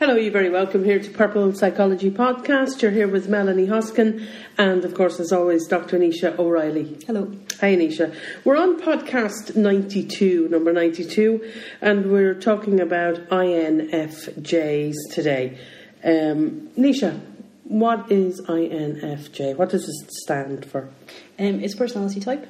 Hello, you're very welcome here to Purple Psychology Podcast. You're here with Melanie Hoskin and, of course, as always, Dr. Anisha O'Reilly. Hello. Hi, Anisha. We're on podcast 92, number 92, and we're talking about INFJs today. Anisha, what is INFJ? What does it stand for? It's personality type.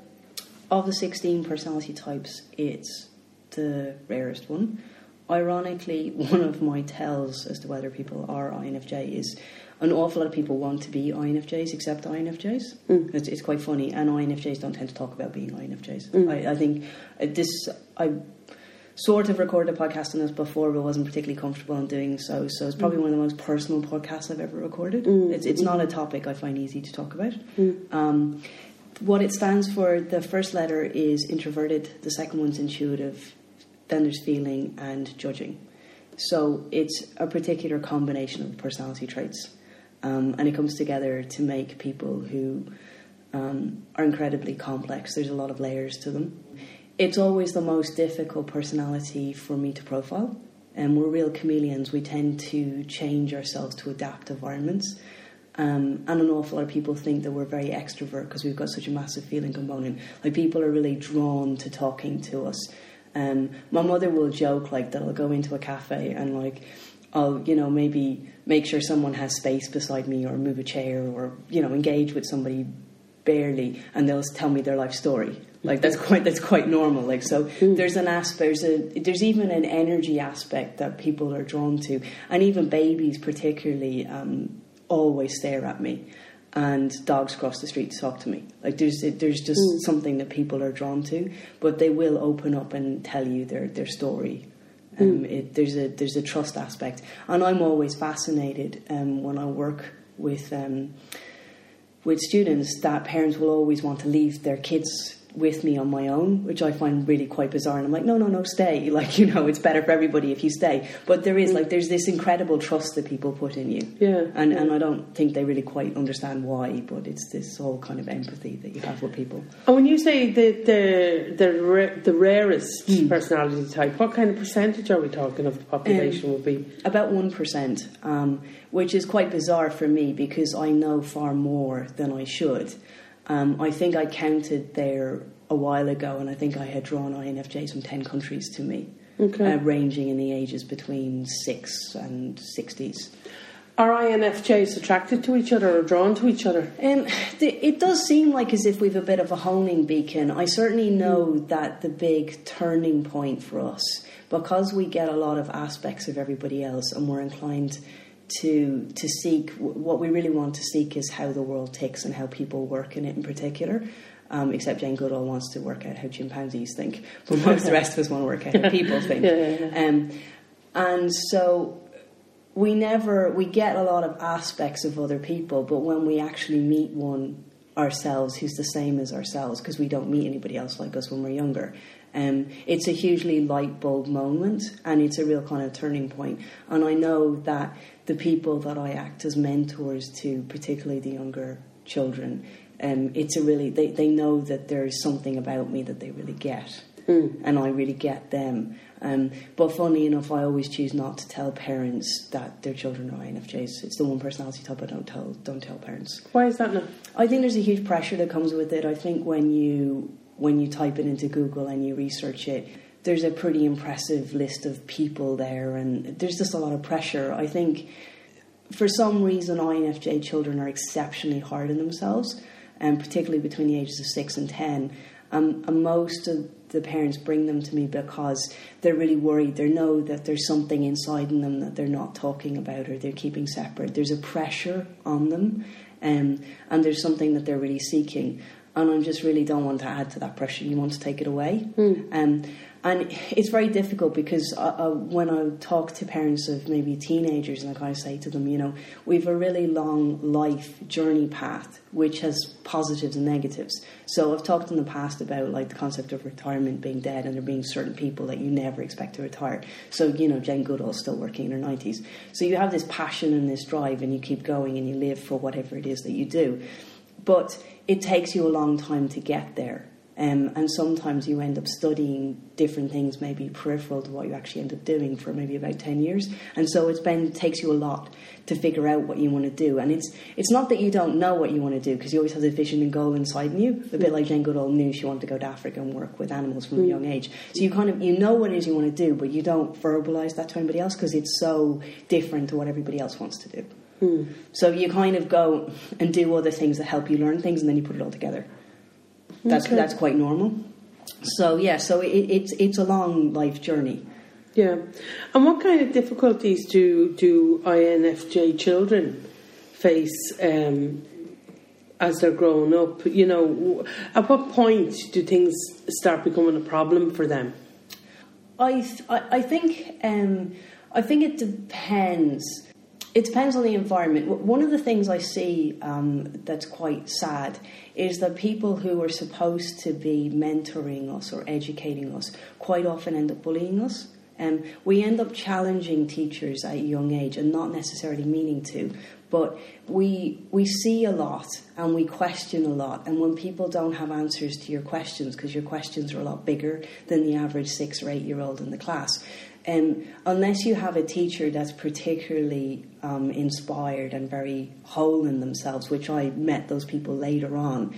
Of the 16 personality types, it's the rarest one. Ironically, one of my tells as to whether people are INFJ is an awful lot of people want to be INFJs except INFJs. Mm. It's quite funny, and INFJs don't tend to talk about being INFJs. Mm. I think this... I sort of recorded a podcast on this before, but wasn't particularly comfortable in doing so. So it's probably one of the most personal podcasts I've ever recorded. Mm. It's not a topic I find easy to talk about. Mm. What it stands for, the first letter is introverted, the second one's intuitive, then there's feeling and judging. So it's a particular combination of personality traits. And it comes together to make people who are incredibly complex. There's a lot of layers to them. It's always the most difficult personality for me to profile. And we're real chameleons. We tend to change ourselves to adapt environments. And an awful lot of people think that we're very extrovert because we've got such a massive feeling component. Like, people are really drawn to talking to us. My mother will joke, like, that I'll go into a cafe and, like, I'll, you know, maybe make sure someone has space beside me or move a chair or, you know, engage with somebody barely, and they'll tell me their life story. Like, that's quite normal. Like, so there's an aspect, there's even an energy aspect that people are drawn to, and even babies particularly always stare at me, and dogs cross the street to talk to me. Like, there's just something that people are drawn to, but they will open up and tell you their story. There's a trust aspect, and I'm always fascinated when I work with students that parents will always want to leave their kids with me on my own, which I find really quite bizarre. And I'm like, no, stay. Like, you know, it's better for everybody if you stay. But there is, like, there's this incredible trust that people put in you. Yeah. And I don't think they really quite understand why, but it's this whole kind of empathy that you have with people. And when you say the rarest personality type, what kind of percentage are we talking of the population will be? About 1%, which is quite bizarre for me because I know far more than I should. I think I counted there a while ago, and I think I had drawn INFJs from 10 countries to me, ranging in the ages between 6 and 60s. Are INFJs attracted to each other or drawn to each other? It does seem like as if we've a bit of a honing beacon. I certainly know that the big turning point for us, because we get a lot of aspects of everybody else and we're inclined to seek, what we really want to seek is how the world ticks and how people work in it in particular, except Jane Goodall wants to work out how chimpanzees think, but most the rest of us want to work out how people think. And so we get a lot of aspects of other people, but when we actually meet one ourselves who's the same as ourselves, because we don't meet anybody else like us when we're younger, it's a hugely light bulb moment, and it's a real kind of turning point. And I know that the people that I act as mentors to, particularly the younger children, it's a really, they know that there's something about me that they really get, and I really get them. But funny enough, I always choose not to tell parents that their children are INFJs. It's the one personality type I don't tell parents. Why is that not? I think there's a huge pressure that comes with it. I think when you type it into Google and you research it, there's a pretty impressive list of people there, and there's just a lot of pressure. I think for some reason INFJ children are exceptionally hard on themselves, and particularly between the ages of 6 and 10. And most of the parents bring them to me because they're really worried. They know that there's something inside in them that they're not talking about or they're keeping separate. There's a pressure on them, and there's something that they're really seeking. And I just really don't want to add to that pressure. You want to take it away. And it's very difficult because when I talk to parents of maybe teenagers, and I kind of say to them, you know, we've a really long life journey path, which has positives and negatives. So I've talked in the past about, like, the concept of retirement being dead, and there being certain people that you never expect to retire. So, you know, Jane Goodall's still working in her 90s. So you have this passion and this drive, and you keep going and you live for whatever it is that you do. But it takes you a long time to get there. And sometimes you end up studying different things, maybe peripheral to what you actually end up doing for maybe about 10 years. And so it takes you a lot to figure out what you want to do. And it's not that you don't know what you want to do, because you always have the vision and goal inside you, a bit like Jane Goodall knew she wanted to go to Africa and work with animals from a young age. So you kind of, you know what it is you want to do, but you don't verbalise that to anybody else because it's so different to what everybody else wants to do. Mm. So you kind of go and do other things that help you learn things, and then you put it all together. That's quite normal. So yeah, so it's a long life journey. Yeah, and what kind of difficulties do INFJ children face as they're growing up? You know, at what point do things start becoming a problem for them? I think it depends. It depends on the environment. One of the things I see that's quite sad is that people who are supposed to be mentoring us or educating us quite often end up bullying us. We end up challenging teachers at a young age and not necessarily meaning to, but we see a lot and we question a lot. And when people don't have answers to your questions, because your questions are a lot bigger than the average 6 or 8 year old in the class, unless you have a teacher that's particularly inspired and very whole in themselves, which I met those people later on,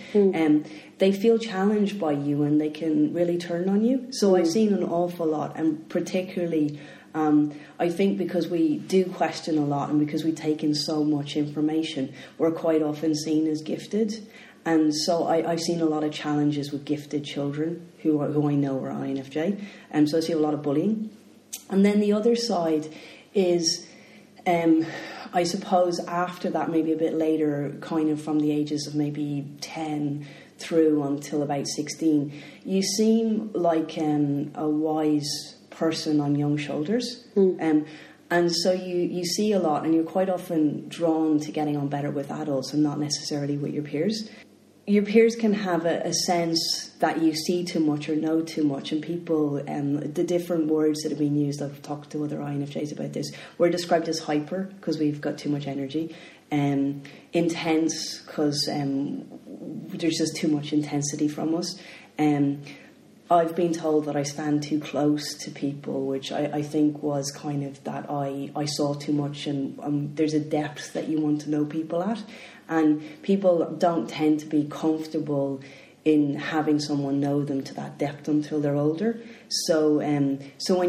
they feel challenged by you and they can really turn on you. So I've seen an awful lot, and particularly I think because we do question a lot and because we take in so much information, we're quite often seen as gifted. And so I've seen a lot of challenges with gifted children who I know are INFJ, and so I see a lot of bullying. And then the other side is, I suppose, after that, maybe a bit later, kind of from the ages of maybe 10 through until about 16, you seem like a wise person on young shoulders. And so you see a lot, and you're quite often drawn to getting on better with adults and not necessarily with your peers. Your peers can have a sense that you see too much or know too much, and people, the different words that have been used, I've talked to other INFJs about this, we're described as hyper because we've got too much energy, intense because there's just too much intensity from us. I've been told that I stand too close to people, which I think was kind of that I saw too much, and there's a depth that you want to know people at. And people don't tend to be comfortable in having someone know them to that depth until they're older. So when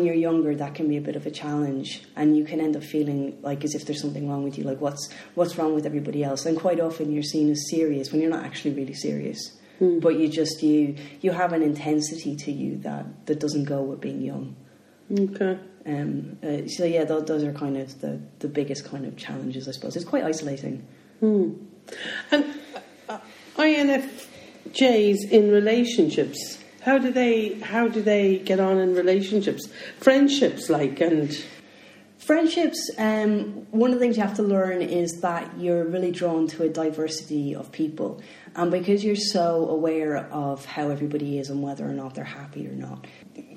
you're younger, that can be a bit of a challenge, and you can end up feeling like as if there's something wrong with you, like what's wrong with everybody else. And quite often you're seen as serious when you're not actually really serious. But you have an intensity to you that doesn't go with being young. Okay. So yeah, those are kind of the biggest kind of challenges, I suppose. It's quite isolating. And INFJs in relationships, how do they get on in relationships, friendships, like, and friendships? One of the things you have to learn is that you're really drawn to a diversity of people, and because you're so aware of how everybody is and whether or not they're happy or not,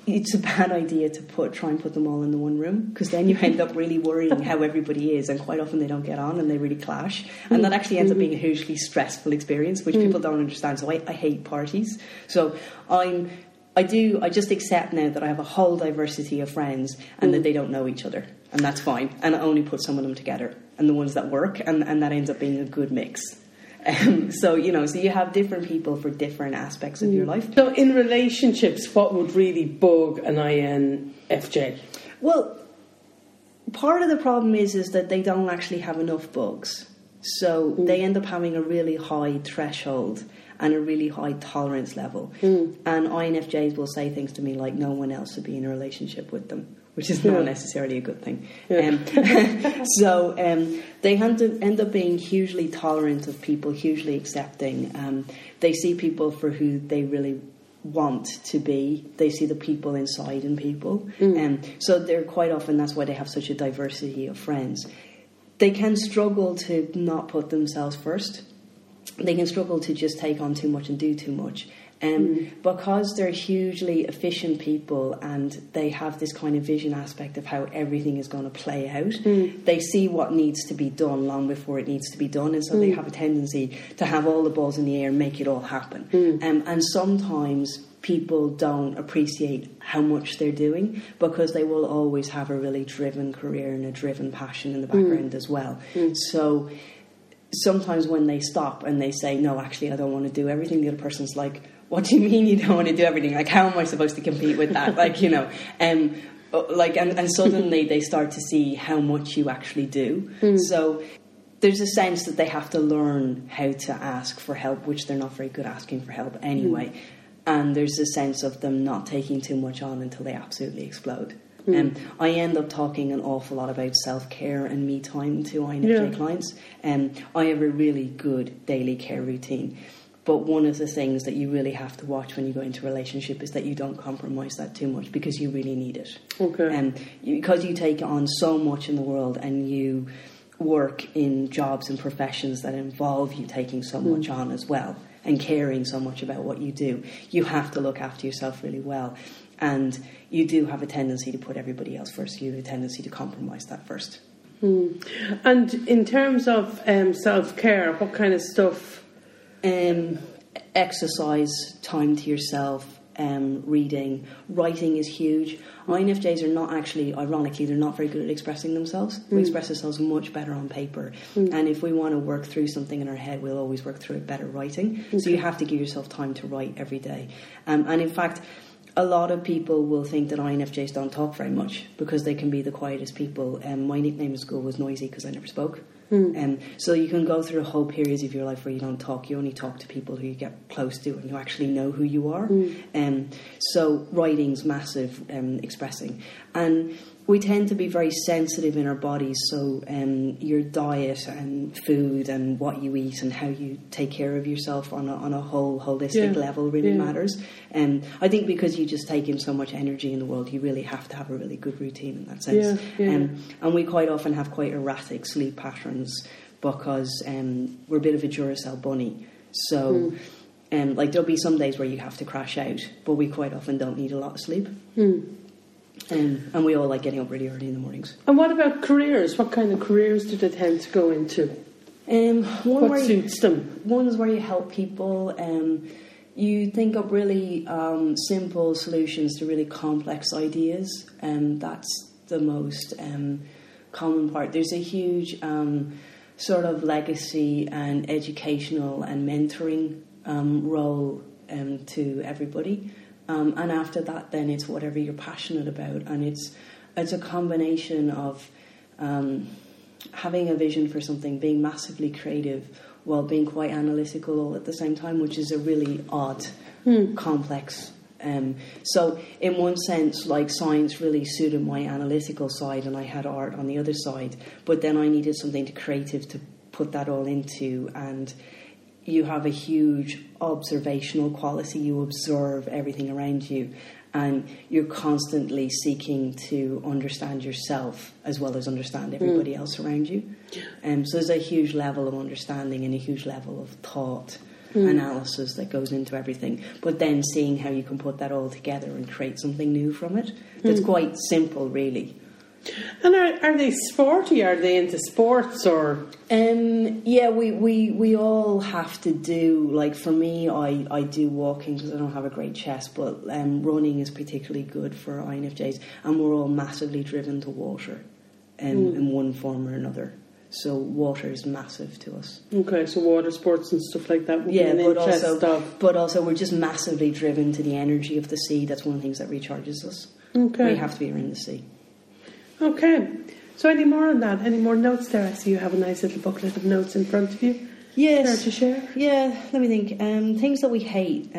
it's a bad idea to try and put them all in the one room, because then you end up really worrying how everybody is, and quite often they don't get on and they really clash, and that actually ends up being a hugely stressful experience, which people don't understand. So I hate parties, so I just accept now that I have a whole diversity of friends and that they don't know each other, and that's fine. And I only put some of them together, and the ones that work, and that ends up being a good mix. So you have different people for different aspects of your life. So in relationships, what would really bug an INFJ? Well, part of the problem is that they don't actually have enough bugs. So they end up having a really high threshold and a really high tolerance level. And INFJs will say things to me like no one else would be in a relationship with them, which is not necessarily a good thing. So they end up being hugely tolerant of people, hugely accepting. They see people for who they really want to be. They see the people inside in people. So they're quite often, that's why they have such a diversity of friends. They can struggle to not put themselves first. They can struggle to just take on too much and do too much. because they're hugely efficient people and they have this kind of vision aspect of how everything is going to play out, they see what needs to be done long before it needs to be done, and so they have a tendency to have all the balls in the air and make it all happen. And sometimes people don't appreciate how much they're doing because they will always have a really driven career and a driven passion in the background as well. So sometimes when they stop and they say, no, actually, I don't want to do everything, the other person's like, what do you mean you don't want to do everything? Like, how am I supposed to compete with that? Like, you know, and suddenly they start to see how much you actually do. So there's a sense that they have to learn how to ask for help, which they're not very good asking for help anyway. And there's a sense of them not taking too much on until they absolutely explode. I end up talking an awful lot about self-care and me time to INFJ clients. I have a really good daily care routine. But one of the things that you really have to watch when you go into a relationship is that you don't compromise that too much because you really need it. Because you take on so much in the world and you work in jobs and professions that involve you taking so much on as well and caring so much about what you do, you have to look after yourself really well. And you do have a tendency to put everybody else first. You have a tendency to compromise that first. And in terms of self-care, what kind of stuff? Exercise, time to yourself, reading. Writing is huge. INFJs are not actually, ironically, they're not very good at expressing themselves. We express ourselves much better on paper. And if we want to work through something in our head, we'll always work through it better writing. So you have to give yourself time to write every day. And in fact, a lot of people will think that INFJs don't talk very much because they can be the quietest people. My nickname in school was Noisy because I never spoke. So you can go through whole periods of your life where you don't talk. You only talk to people who you get close to and who actually know who you are. So writing's massive, expressing. And we tend to be very sensitive in our bodies. So your diet and food and what you eat and how you take care of yourself on a whole holistic level really matters. And I think because you just take in so much energy in the world, you really have to have a really good routine in that sense. And we quite often have quite erratic sleep patterns because we're a bit of a Duracell bunny. So like there'll be some days where you have to crash out, but we quite often don't need a lot of sleep. And we all like getting up really early in the mornings. And what about careers? What kind of careers do they tend to go into? What suits them? Ones where you help people. You think up really simple solutions to really complex ideas. That's the most common part. There's a huge sort of legacy and educational and mentoring role to everybody. And after that, then it's whatever you're passionate about. And it's a combination of having a vision for something, being massively creative while being quite analytical all at the same time, which is a really odd, complex. So in one sense, like science really suited my analytical side and I had art on the other side. But then I needed something creative to put that all into, and you have a huge observational quality. You observe everything around you and you're constantly seeking to understand yourself as well as understand everybody else around you. So there's a huge level of understanding and a huge level of thought analysis that goes into everything, but then seeing how you can put that all together and create something new from it. That's quite simple, really. And are they sporty? Are they into sports or? Yeah, we all have to do. Like for me, I do walking because I don't have a great chest, but running is particularly good for INFJs, and we're all massively driven to water, in one form or another. So water is massive to us. Okay, so water sports and stuff like that. Yeah, but also we're just massively driven to the energy of the sea. That's one of the things that recharges us. Okay, we have to be around the sea. Okay, so any more on that? Any more notes there? I see you have a nice little booklet of notes in front of you. Yes. Care to share? Yeah, let me think. Things that we hate.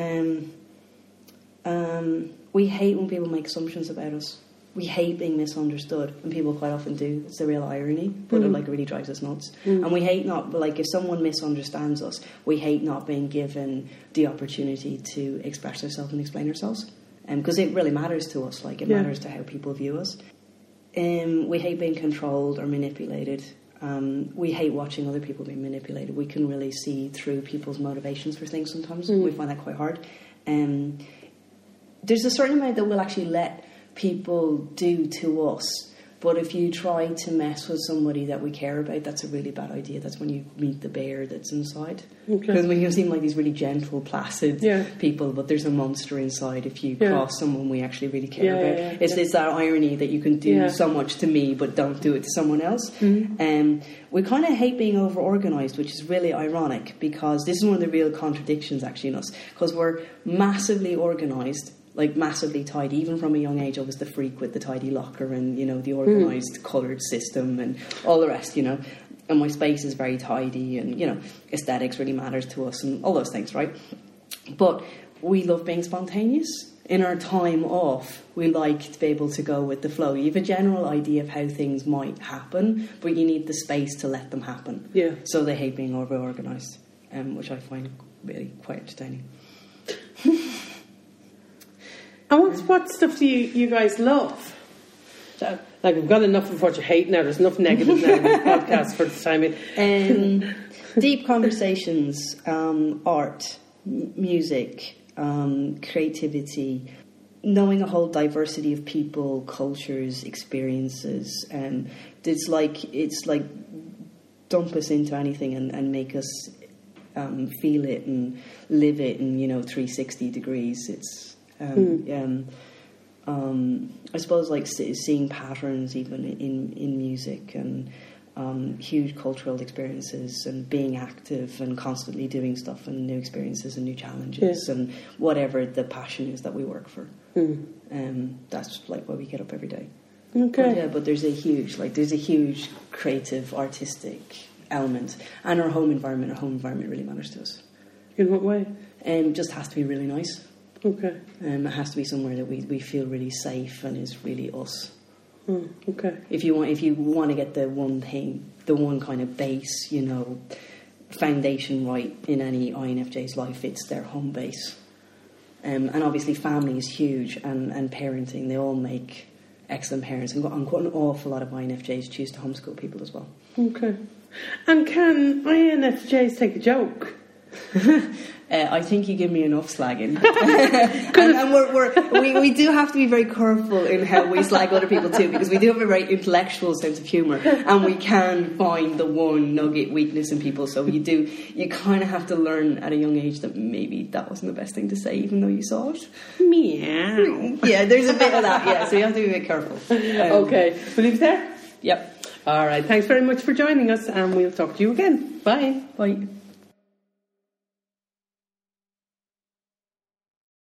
We hate when people make assumptions about us. We hate being misunderstood, and people quite often do. It's a real irony, but it like really drives us nuts. And we hate not, like if someone misunderstands us, we hate not being given the opportunity to express ourselves and explain ourselves. Because it really matters to us, like it matters to how people view us. We hate being controlled or manipulated. We hate watching other people being manipulated. We can really see through people's motivations for things sometimes. We find that quite hard. There's a certain amount that we'll actually let people do to us. But if you try to mess with somebody that we care about, that's a really bad idea. That's when you meet the bear that's inside. Because we can seem like these really gentle, placid people, but there's a monster inside if you cross someone we actually really care about. Yeah, it's that irony that you can do so much to me, but don't do it to someone else. Mm-hmm. We kind of hate being over-organised, which is really ironic, because this is one of the real contradictions actually in us, because we're massively organised, like massively tidy. Even from a young age, I was the freak with the tidy locker and, you know, the organised coloured system and all the rest, you know. And my space is very tidy and, you know, aesthetics really matters to us and all those things, right? But we love being spontaneous. In our time off, we like to be able to go with the flow. You have a general idea of how things might happen, but you need the space to let them happen. Yeah. So they hate being over-organised, which I find really quite entertaining. And what stuff do you guys love? Like, we've got enough of what you hate now. There's enough negative now in this podcast for the time being. Deep conversations, art, music, creativity, knowing a whole diversity of people, cultures, experiences. It's like dump us into anything and make us feel it and live it in, 360 degrees. It's... I suppose like seeing patterns even in music and huge cultural experiences and being active and constantly doing stuff and new experiences and new challenges and whatever the passion is that we work for. That's like why we get up every day. Okay. But there's a huge creative artistic element, and our home environment. Our home environment really matters to us. In what way? Just has to be really nice. Okay. It has to be somewhere that we feel really safe and is really us. Okay. If you want to get the one thing, the one kind of base, foundation right in any INFJ's life, it's their home base. And obviously family is huge, and parenting. They all make excellent parents. And quite an awful lot of INFJs choose to homeschool people as well. Okay. And can INFJs take a joke? I think you give me enough slagging. and we do have to be very careful in how we slag other people too, because we do have a very intellectual sense of humour, and we can find the one nugget weakness in people. So you kind of have to learn at a young age that maybe that wasn't the best thing to say, even though you saw it. Meow. Yeah, there's a bit of that, so you have to be a bit careful. Okay, we'll leave it there? Yep. Alright, thanks very much for joining us, and we'll talk to you again. Bye.